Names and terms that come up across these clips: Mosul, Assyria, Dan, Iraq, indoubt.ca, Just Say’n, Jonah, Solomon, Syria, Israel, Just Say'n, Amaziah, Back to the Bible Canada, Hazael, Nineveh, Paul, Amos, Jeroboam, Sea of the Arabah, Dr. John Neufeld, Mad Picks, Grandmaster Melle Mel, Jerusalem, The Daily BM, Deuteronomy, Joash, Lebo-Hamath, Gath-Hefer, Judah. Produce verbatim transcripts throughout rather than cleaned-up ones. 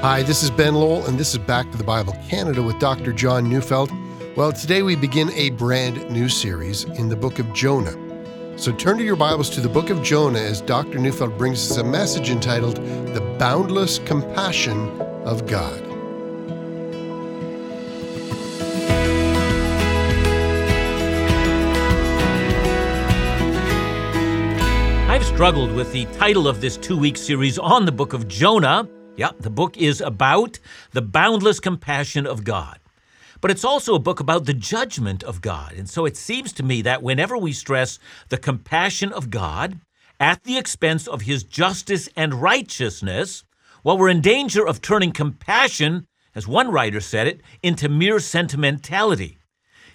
Hi, this is Ben Lowell, and this is Back to the Bible Canada with Doctor John Neufeld. Well, today we begin a brand new series in the book of Jonah. So turn to your Bibles to the book of Jonah as Doctor Neufeld brings us a message entitled, The Boundless Compassion of God. I've struggled with the title of this two-week series on the book of Jonah. Yeah, the book is about the boundless compassion of God. But it's also a book about the judgment of God. And so it seems to me that whenever we stress the compassion of God at the expense of his justice and righteousness, well, we're in danger of turning compassion, as one writer said it, into mere sentimentality.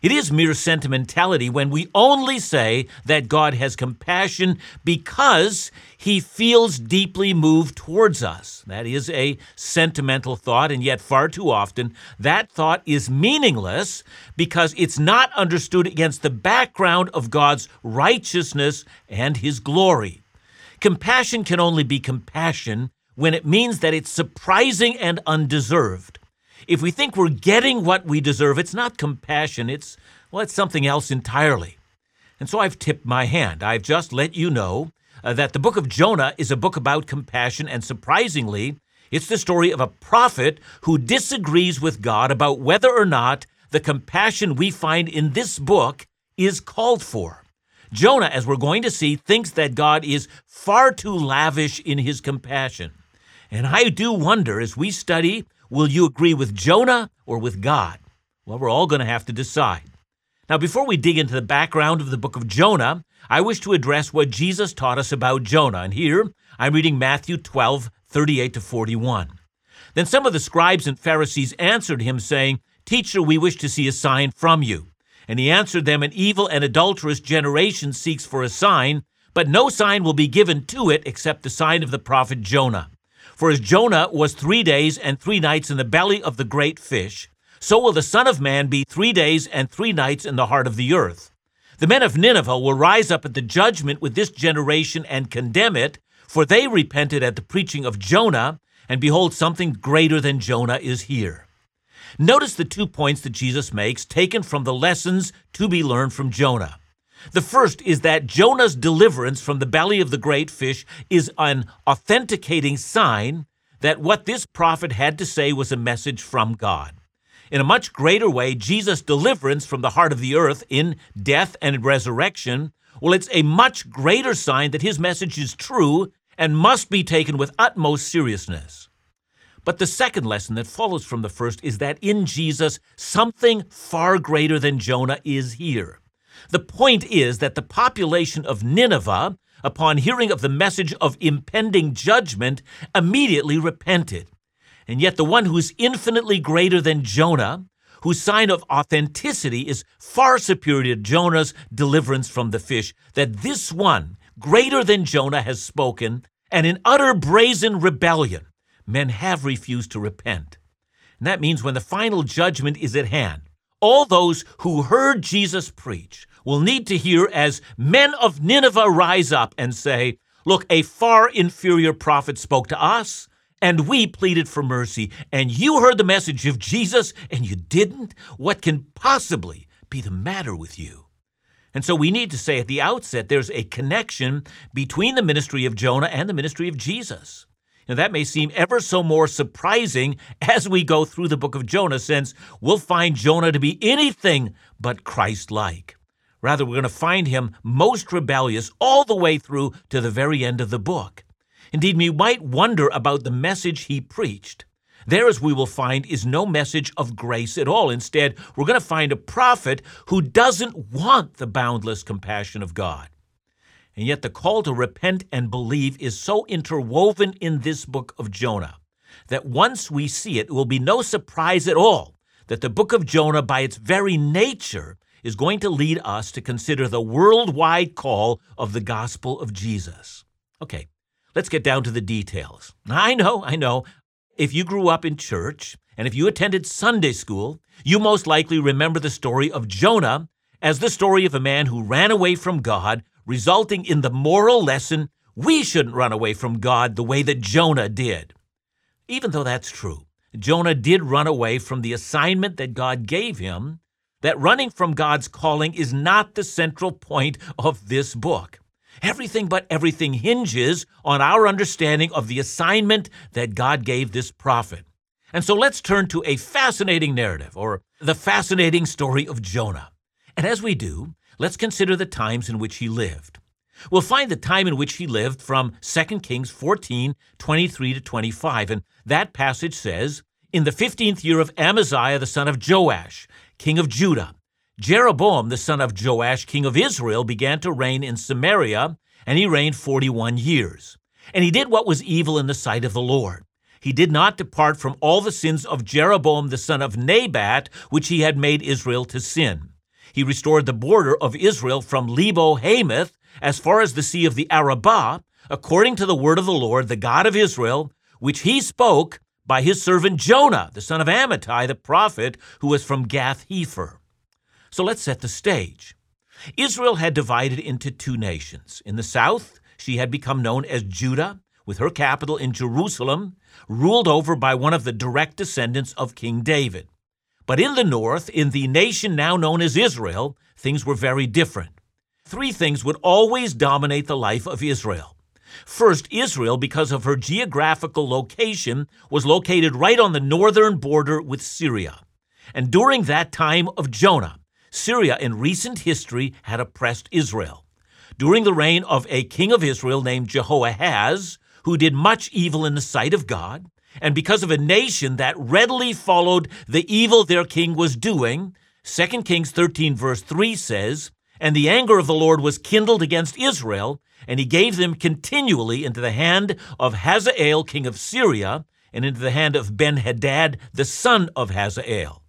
It is mere sentimentality when we only say that God has compassion because he feels deeply moved towards us. That is a sentimental thought, and yet far too often that thought is meaningless because it's not understood against the background of God's righteousness and his glory. Compassion can only be compassion when it means that it's surprising and undeserved. If we think we're getting what we deserve, it's not compassion, it's, well, it's something else entirely. And so I've tipped my hand. I've just let you know uh, that the book of Jonah is a book about compassion, and surprisingly, it's the story of a prophet who disagrees with God about whether or not the compassion we find in this book is called for. Jonah, as we're going to see, thinks that God is far too lavish in his compassion. And I do wonder, as we study, will you agree with Jonah or with God? Well, we're all going to have to decide. Now, before we dig into the background of the book of Jonah, I wish to address what Jesus taught us about Jonah. And here, I'm reading Matthew twelve, thirty-eight to forty-one. Then some of the scribes and Pharisees answered him, saying, Teacher, we wish to see a sign from you. And he answered them, An evil and adulterous generation seeks for a sign, but no sign will be given to it except the sign of the prophet Jonah. For as Jonah was three days and three nights in the belly of the great fish, so will the Son of Man be three days and three nights in the heart of the earth. The men of Nineveh will rise up at the judgment with this generation and condemn it, for they repented at the preaching of Jonah, and behold, something greater than Jonah is here. Notice the two points that Jesus makes, taken from the lessons to be learned from Jonah. The first is that Jonah's deliverance from the belly of the great fish is an authenticating sign that what this prophet had to say was a message from God. In a much greater way, Jesus' deliverance from the heart of the earth in death and resurrection, well, it's a much greater sign that his message is true and must be taken with utmost seriousness. But the second lesson that follows from the first is that in Jesus, something far greater than Jonah is here. The point is that the population of Nineveh, upon hearing of the message of impending judgment, immediately repented. And yet the one who is infinitely greater than Jonah, whose sign of authenticity is far superior to Jonah's deliverance from the fish, that this one, greater than Jonah, has spoken, and in utter brazen rebellion, men have refused to repent. And that means when the final judgment is at hand, all those who heard Jesus preach will need to hear as men of Nineveh rise up and say, look, a far inferior prophet spoke to us, and we pleaded for mercy, and you heard the message of Jesus, and you didn't? What can possibly be the matter with you? And so we need to say at the outset, there's a connection between the ministry of Jonah and the ministry of Jesus. Now, that may seem ever so more surprising as we go through the book of Jonah, since we'll find Jonah to be anything but Christ-like. Rather, we're going to find him most rebellious all the way through to the very end of the book. Indeed, we might wonder about the message he preached. There, as we will find, is no message of grace at all. Instead, we're going to find a prophet who doesn't want the boundless compassion of God. And yet the call to repent and believe is so interwoven in this book of Jonah that once we see it, it will be no surprise at all that the book of Jonah, by its very nature, is going to lead us to consider the worldwide call of the gospel of Jesus. Okay, let's get down to the details. I know, I know, if you grew up in church and if you attended Sunday school, you most likely remember the story of Jonah as the story of a man who ran away from God, resulting in the moral lesson, we shouldn't run away from God the way that Jonah did. Even though that's true, Jonah did run away from the assignment that God gave him. That running from God's calling is not the central point of this book. Everything but everything hinges on our understanding of the assignment that God gave this prophet. And so let's turn to a fascinating narrative, or the fascinating story of Jonah. And as we do, let's consider the times in which he lived. We'll find the time in which he lived from Second Kings fourteen, twenty-three to twenty-five, and that passage says, "In the fifteenth year of Amaziah the son of Joash, king of Judah, Jeroboam the son of Joash, king of Israel, began to reign in Samaria, and he reigned forty-one years. And he did what was evil in the sight of the Lord. He did not depart from all the sins of Jeroboam the son of Nebat, which he had made Israel to sin. He restored the border of Israel from Lebo-Hamath as far as the Sea of the Arabah, according to the word of the Lord, the God of Israel, which he spoke by his servant Jonah, the son of Amittai, the prophet, who was from Gath-Hefer." So let's set the stage. Israel had divided into two nations. In the south, she had become known as Judah, with her capital in Jerusalem, ruled over by one of the direct descendants of King David. But in the north, in the nation now known as Israel, things were very different. Three things would always dominate the life of Israel. First, Israel, because of her geographical location, was located right on the northern border with Syria. And during that time of Jonah, Syria in recent history had oppressed Israel. During the reign of a king of Israel named Jehoahaz, who did much evil in the sight of God, and because of a nation that readily followed the evil their king was doing, Second Kings thirteen verse three says, "And the anger of the Lord was kindled against Israel, and he gave them continually into the hand of Hazael, king of Syria, and into the hand of Ben-Hadad, the son of Hazael."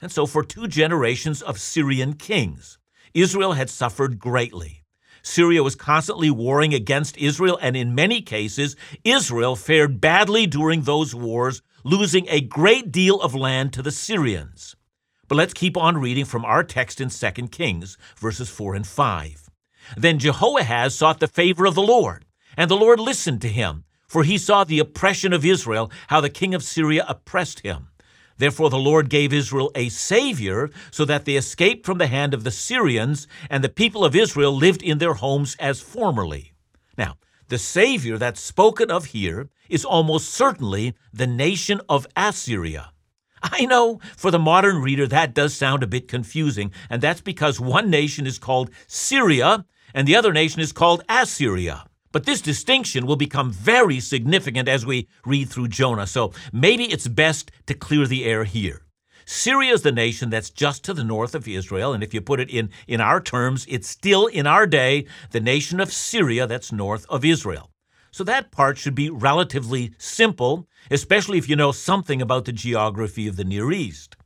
And so for two generations of Syrian kings, Israel had suffered greatly. Syria was constantly warring against Israel, and in many cases, Israel fared badly during those wars, losing a great deal of land to the Syrians. But let's keep on reading from our text in Second Kings, verses four and five. "Then Jehoahaz sought the favor of the Lord, and the Lord listened to him, for he saw the oppression of Israel, how the king of Syria oppressed him. Therefore the Lord gave Israel a savior, so that they escaped from the hand of the Syrians, and the people of Israel lived in their homes as formerly." Now, the savior that's spoken of here is almost certainly the nation of Assyria. I know, for the modern reader, that does sound a bit confusing, and that's because one nation is called Syria, and the other nation is called Assyria. But this distinction will become very significant as we read through Jonah, so maybe it's best to clear the air here. Syria is the nation that's just to the north of Israel, and if you put it in, in our terms, it's still in our day the nation of Syria that's north of Israel. So that part should be relatively simple, especially if you know something about the geography of the Near East.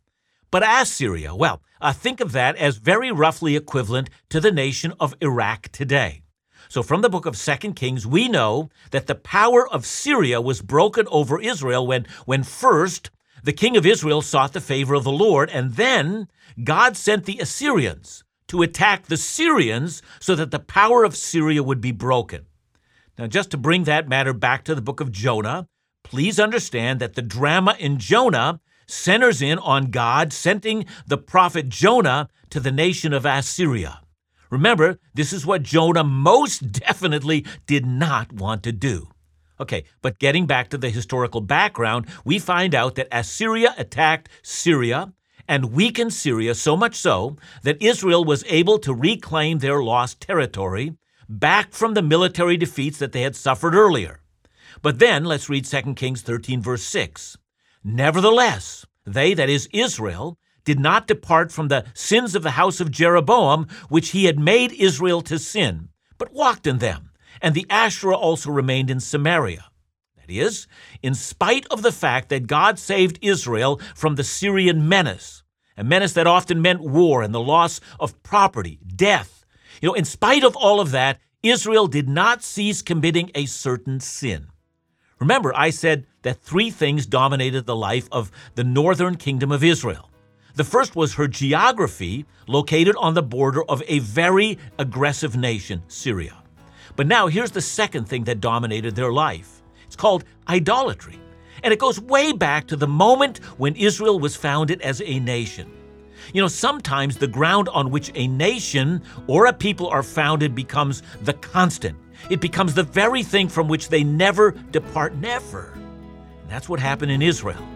But Assyria, well, uh, think of that as very roughly equivalent to the nation of Iraq today. So from the book of Second Kings, we know that the power of Syria was broken over Israel when, when first the king of Israel sought the favor of the Lord, and then God sent the Assyrians to attack the Syrians so that the power of Syria would be broken. Now, just to bring that matter back to the book of Jonah, please understand that the drama in Jonah centers in on God sending the prophet Jonah to the nation of Assyria. Remember, this is what Jonah most definitely did not want to do. Okay, but getting back to the historical background, we find out that Assyria attacked Syria and weakened Syria so much so that Israel was able to reclaim their lost territory back from the military defeats that they had suffered earlier. But then, let's read Second Kings thirteen, verse six. "Nevertheless, they," that is Israel, "did not depart from the sins of the house of Jeroboam, which he had made Israel to sin, but walked in them. And the Asherah also remained in Samaria." That is, in spite of the fact that God saved Israel from the Syrian menace, a menace that often meant war and the loss of property, death. You know, in spite of all of that, Israel did not cease committing a certain sin. Remember, I said that three things dominated the life of the northern kingdom of Israel. The first was her geography, located on the border of a very aggressive nation, Syria. But now here's the second thing that dominated their life. It's called idolatry. and it goes way back to the moment when Israel was founded as a nation. You know, sometimes the ground on which a nation or a people are founded becomes the constant. It becomes the very thing from which they never depart, never. And that's what happened in Israel.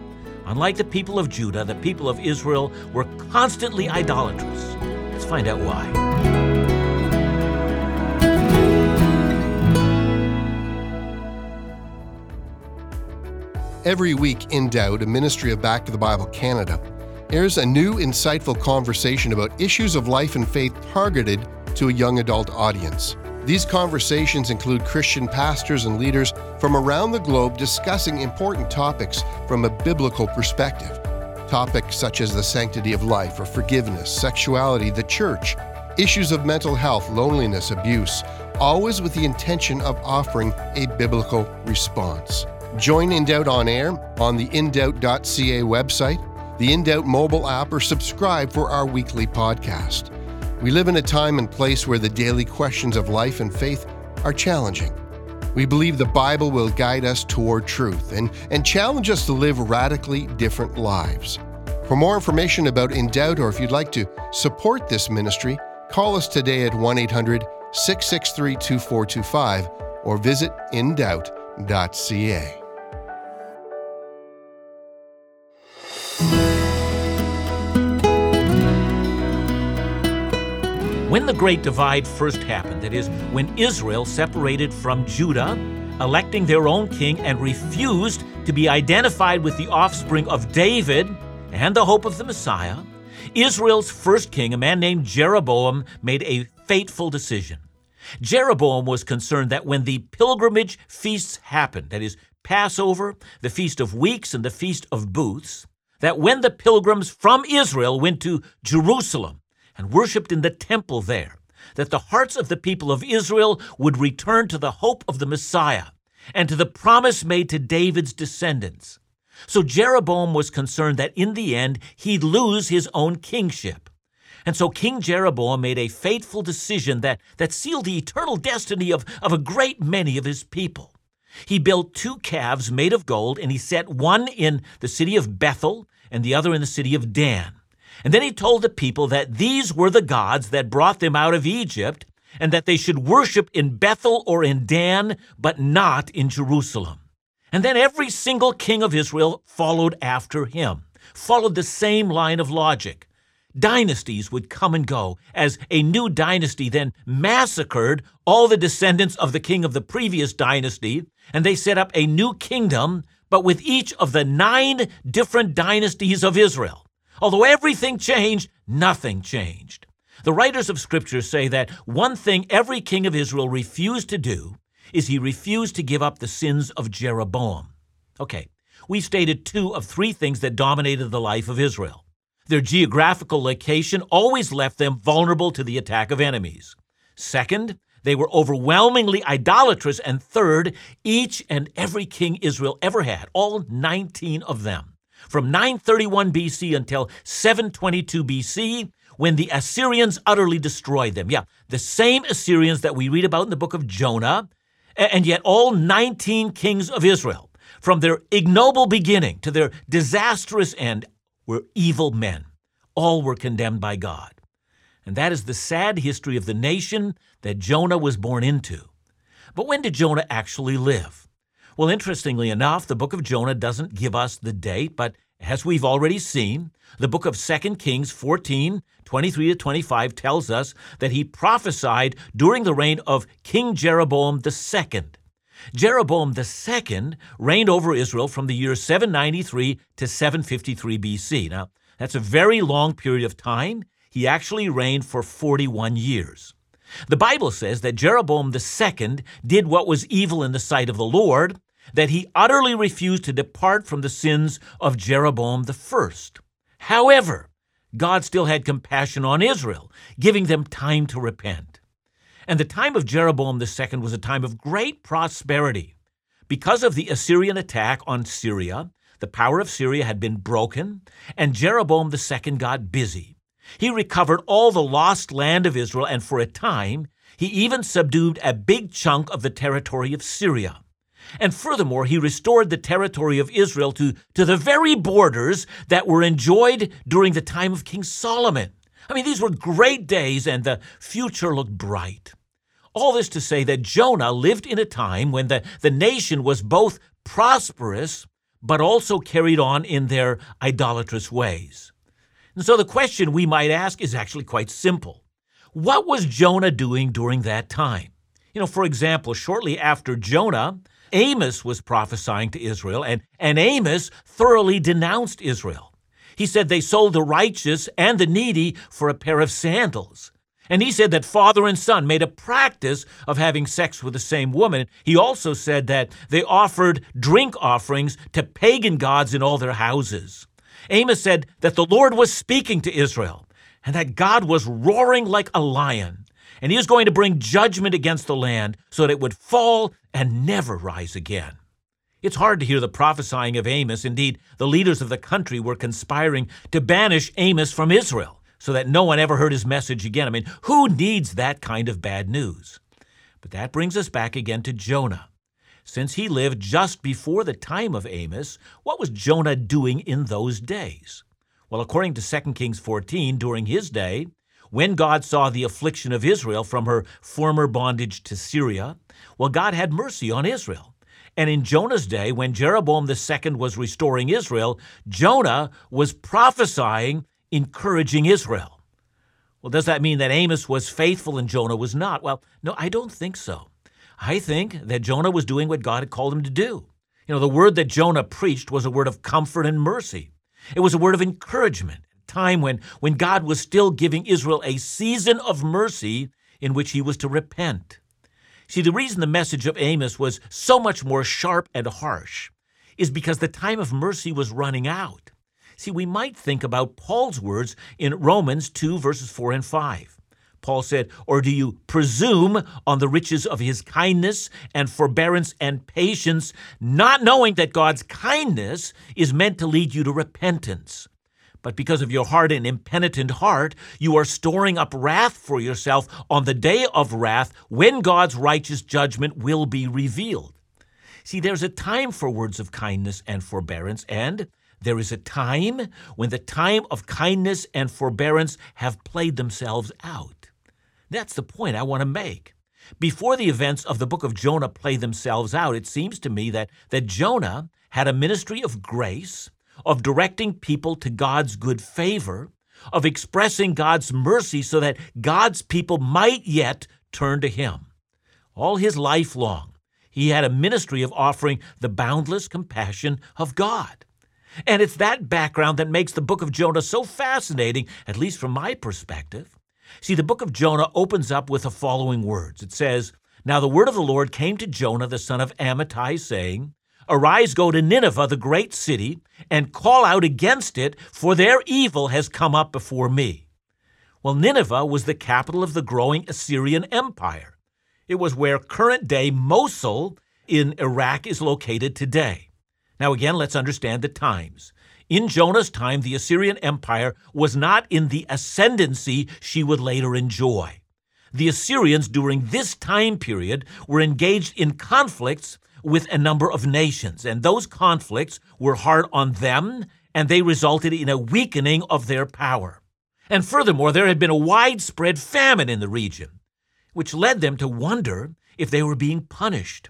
Unlike the people of Judah, the people of Israel were constantly idolatrous. Let's find out why. Every week in Doubt, a ministry of Back to the Bible Canada, airs a new insightful conversation about issues of life and faith targeted to a young adult audience. These conversations include Christian pastors and leaders from around the globe discussing important topics from a biblical perspective. Topics such as the sanctity of life or forgiveness, sexuality, the church, issues of mental health, loneliness, abuse, always with the intention of offering a biblical response. Join In Doubt on air on the indoubt dot c a website, the In Doubt mobile app, or subscribe for our weekly podcast. We live in a time and place where the daily questions of life and faith are challenging. We believe the Bible will guide us toward truth and, and challenge us to live radically different lives. For more information about In Doubt, or if you'd like to support this ministry, call us today at one eight hundred, six six three, two four two five or visit indoubt dot c a. When the Great Divide first happened, that is, when Israel separated from Judah, electing their own king and refused to be identified with the offspring of David and the hope of the Messiah, Israel's first king, a man named Jeroboam, made a fateful decision. Jeroboam was concerned that when the pilgrimage feasts happened, that is, Passover, the Feast of Weeks, and the Feast of Booths, that when the pilgrims from Israel went to Jerusalem and worshipped in the temple there, that the hearts of the people of Israel would return to the hope of the Messiah and to the promise made to David's descendants. So Jeroboam was concerned that in the end he'd lose his own kingship. And so King Jeroboam made a fateful decision that, that sealed the eternal destiny of, of a great many of his people. He built two calves made of gold, and he set one in the city of Bethel and the other in the city of Dan. And then he told the people that these were the gods that brought them out of Egypt, and that they should worship in Bethel or in Dan, but not in Jerusalem. And then every single king of Israel followed after him, followed the same line of logic. Dynasties would come and go, as a new dynasty then massacred all the descendants of the king of the previous dynasty, and they set up a new kingdom, but with each of the nine different dynasties of Israel. Although everything changed, nothing changed. The writers of Scripture say that one thing every king of Israel refused to do is he refused to give up the sins of Jeroboam. Okay, we stated two of three things that dominated the life of Israel. Their geographical location always left them vulnerable to the attack of enemies. Second, they were overwhelmingly idolatrous. And third, each and every king Israel ever had, all nineteen of them, from nine thirty-one B C until seven twenty-two B C, when the Assyrians utterly destroyed them. Yeah, the same Assyrians that we read about in the book of Jonah, and yet all nineteen kings of Israel, from their ignoble beginning to their disastrous end, were evil men. All were condemned by God. And that is the sad history of the nation that Jonah was born into. But when did Jonah actually live? Well, interestingly enough, the book of Jonah doesn't give us the date, but as we've already seen, the book of Second Kings fourteen, twenty-three to twenty-five tells us that he prophesied during the reign of King Jeroboam the second. Jeroboam the second reigned over Israel from the year seven ninety-three to seven fifty-three B C. Now, that's a very long period of time. He actually reigned for forty-one years. The Bible says that Jeroboam the second did what was evil in the sight of the Lord, that he utterly refused to depart from the sins of Jeroboam the first. However, God still had compassion on Israel, giving them time to repent. And the time of Jeroboam the second was a time of great prosperity. Because of the Assyrian attack on Syria, the power of Syria had been broken, and Jeroboam the second got busy. He recovered all the lost land of Israel, and for a time, he even subdued a big chunk of the territory of Syria. And furthermore, he restored the territory of Israel to, to the very borders that were enjoyed during the time of King Solomon. I mean, these were great days, and the future looked bright. All this to say that Jonah lived in a time when the, the nation was both prosperous but also carried on in their idolatrous ways. And so the question we might ask is actually quite simple. What was Jonah doing during that time? You know, for example, shortly after Jonah, Amos was prophesying to Israel, and, and Amos thoroughly denounced Israel. He said they sold the righteous and the needy for a pair of sandals. And he said that father and son made a practice of having sex with the same woman. He also said that they offered drink offerings to pagan gods in all their houses. Amos said that the Lord was speaking to Israel and that God was roaring like a lion, and he was going to bring judgment against the land so that it would fall and never rise again. It's hard to hear the prophesying of Amos. Indeed, the leaders of the country were conspiring to banish Amos from Israel so that no one ever heard his message again. I mean, who needs that kind of bad news? But that brings us back again to Jonah. Since he lived just before the time of Amos, what was Jonah doing in those days? Well, according to Second Kings fourteen, during his day, when God saw the affliction of Israel from her former bondage to Syria, well, God had mercy on Israel. And in Jonah's day, when Jeroboam the second was restoring Israel, Jonah was prophesying, encouraging Israel. Well, does that mean that Amos was faithful and Jonah was not? Well, no, I don't think so. I think that Jonah was doing what God had called him to do. You know, the word that Jonah preached was a word of comfort and mercy. It was a word of encouragement, a time when, when God was still giving Israel a season of mercy in which he was to repent. See, the reason the message of Amos was so much more sharp and harsh is because the time of mercy was running out. See, we might think about Paul's words in Romans two, verses four and five. Paul said, "Or do you presume on the riches of his kindness and forbearance and patience, not knowing that God's kindness is meant to lead you to repentance? But because of your hard and impenitent heart, you are storing up wrath for yourself on the day of wrath when God's righteous judgment will be revealed." See, there's a time for words of kindness and forbearance, and there is a time when the time of kindness and forbearance have played themselves out. That's the point I want to make. Before the events of the book of Jonah play themselves out, it seems to me that, that Jonah had a ministry of grace, of directing people to God's good favor, of expressing God's mercy so that God's people might yet turn to him. All his life long, he had a ministry of offering the boundless compassion of God. And it's that background that makes the book of Jonah so fascinating, at least from my perspective. See, the book of Jonah opens up with the following words. It says, "Now the word of the Lord came to Jonah, the son of Amittai, saying, 'Arise, go to Nineveh, the great city, and call out against it, for their evil has come up before me.'" Well, Nineveh was the capital of the growing Assyrian Empire. It was where current-day Mosul in Iraq is located today. Now again, let's understand the times. In Jonah's time, the Assyrian Empire was not in the ascendancy she would later enjoy. The Assyrians during this time period were engaged in conflicts with a number of nations, and those conflicts were hard on them, and they resulted in a weakening of their power. And furthermore, there had been a widespread famine in the region, which led them to wonder if they were being punished.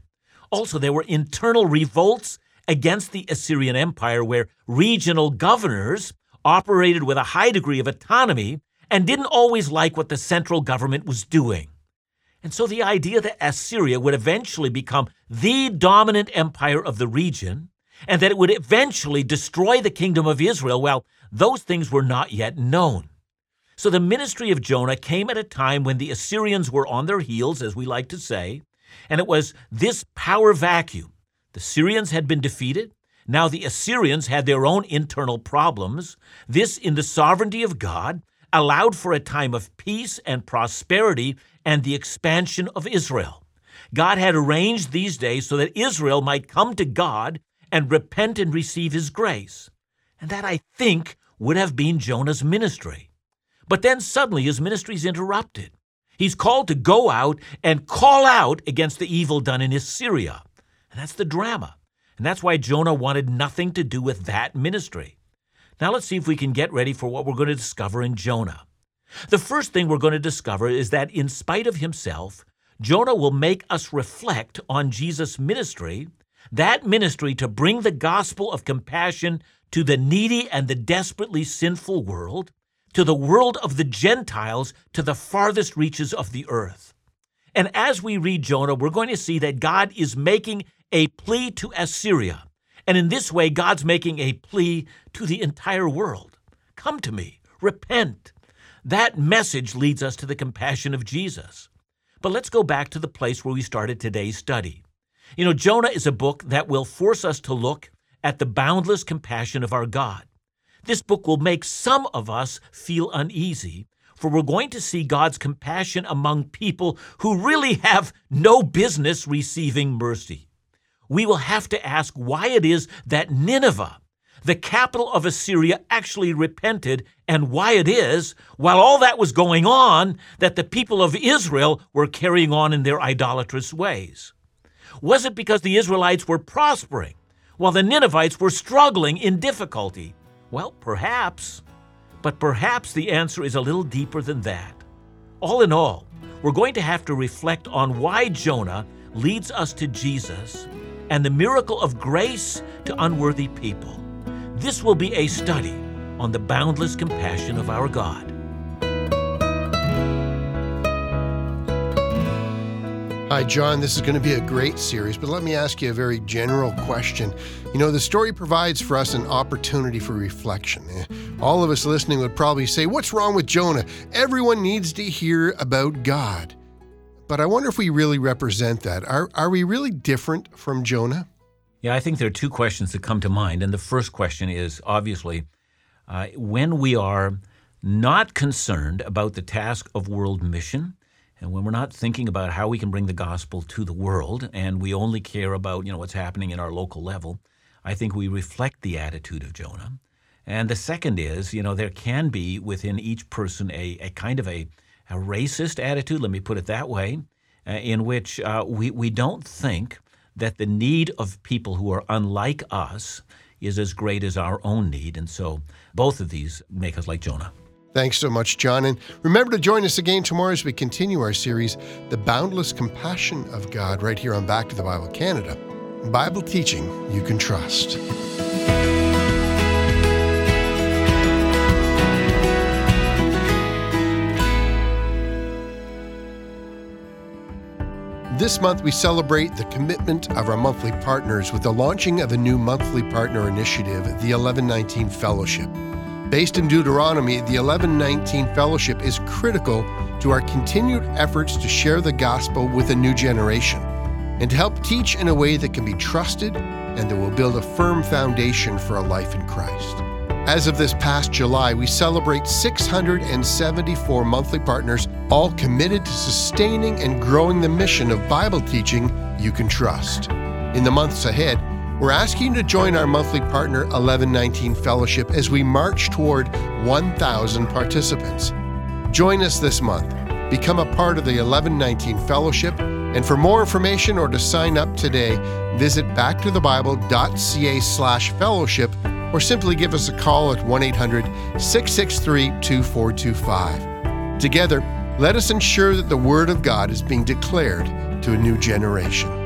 Also, there were internal revolts against the Assyrian Empire, where regional governors operated with a high degree of autonomy and didn't always like what the central government was doing. And so the idea that Assyria would eventually become the dominant empire of the region and that it would eventually destroy the kingdom of Israel, well, those things were not yet known. So the ministry of Jonah came at a time when the Assyrians were on their heels, as we like to say, and it was this power vacuum. The Syrians had been defeated. Now the Assyrians had their own internal problems. This, in the sovereignty of God, allowed for a time of peace and prosperity and the expansion of Israel. God had arranged these days so that Israel might come to God and repent and receive his grace. And that, I think, would have been Jonah's ministry. But then suddenly his ministry is interrupted. He's called to go out and call out against the evil done in Assyria. And that's the drama. And that's why Jonah wanted nothing to do with that ministry. Now let's see if we can get ready for what we're going to discover in Jonah. The first thing we're going to discover is that in spite of himself, Jonah will make us reflect on Jesus' ministry, that ministry to bring the gospel of compassion to the needy and the desperately sinful world, to the world of the Gentiles, to the farthest reaches of the earth. And as we read Jonah, we're going to see that God is making a plea to Assyria. And in this way, God's making a plea to the entire world. Come to me, repent. That message leads us to the compassion of Jesus. But let's go back to the place where we started today's study. You know, Jonah is a book that will force us to look at the boundless compassion of our God. This book will make some of us feel uneasy, for we're going to see God's compassion among people who really have no business receiving mercy. We will have to ask why it is that Nineveh, the capital of Assyria, actually repented, and why it is, while all that was going on, that the people of Israel were carrying on in their idolatrous ways. Was it because the Israelites were prospering, while the Ninevites were struggling in difficulty? Well, perhaps. But perhaps the answer is a little deeper than that. All in all, we're going to have to reflect on why Jonah leads us to Jesus and the miracle of grace to unworthy people. This will be a study on the boundless compassion of our God. Hi, John. This is going to be a great series, but let me ask you a very general question. You know, the story provides for us an opportunity for reflection. All of us listening would probably say, what's wrong with Jonah? Everyone needs to hear about God. But I wonder if we really represent that. Are, are we really different from Jonah? Yeah, I think there are two questions that come to mind. And the first question is, obviously, uh, when we are not concerned about the task of world mission, and when we're not thinking about how we can bring the gospel to the world, and we only care about, you know, what's happening in our local level, I think we reflect the attitude of Jonah. And the second is, you know, there can be within each person a, a kind of a, a racist attitude, let me put it that way, uh, in which uh, we, we don't think that the need of people who are unlike us is as great as our own need. And so both of these make us like Jonah. Thanks so much, John. And remember to join us again tomorrow as we continue our series, The Boundless Compassion of God, right here on Back to the Bible Canada. Bible teaching you can trust. This month, we celebrate the commitment of our monthly partners with the launching of a new monthly partner initiative, the eleven nineteen Fellowship. Based in Deuteronomy, the eleven nineteen Fellowship is critical to our continued efforts to share the gospel with a new generation and to help teach in a way that can be trusted and that will build a firm foundation for a life in Christ. As of this past July, we celebrate six hundred seventy-four monthly partners, all committed to sustaining and growing the mission of Bible teaching you can trust. In the months ahead, we're asking you to join our monthly partner eleven nineteen Fellowship as we march toward one thousand participants. Join us this month. Become a part of the eleven nineteen Fellowship. And for more information or to sign up today, visit backtothebible.ca slash fellowship or simply give us a call at one eight hundred, six six three, two four two five. Together, let us ensure that the Word of God is being declared to a new generation.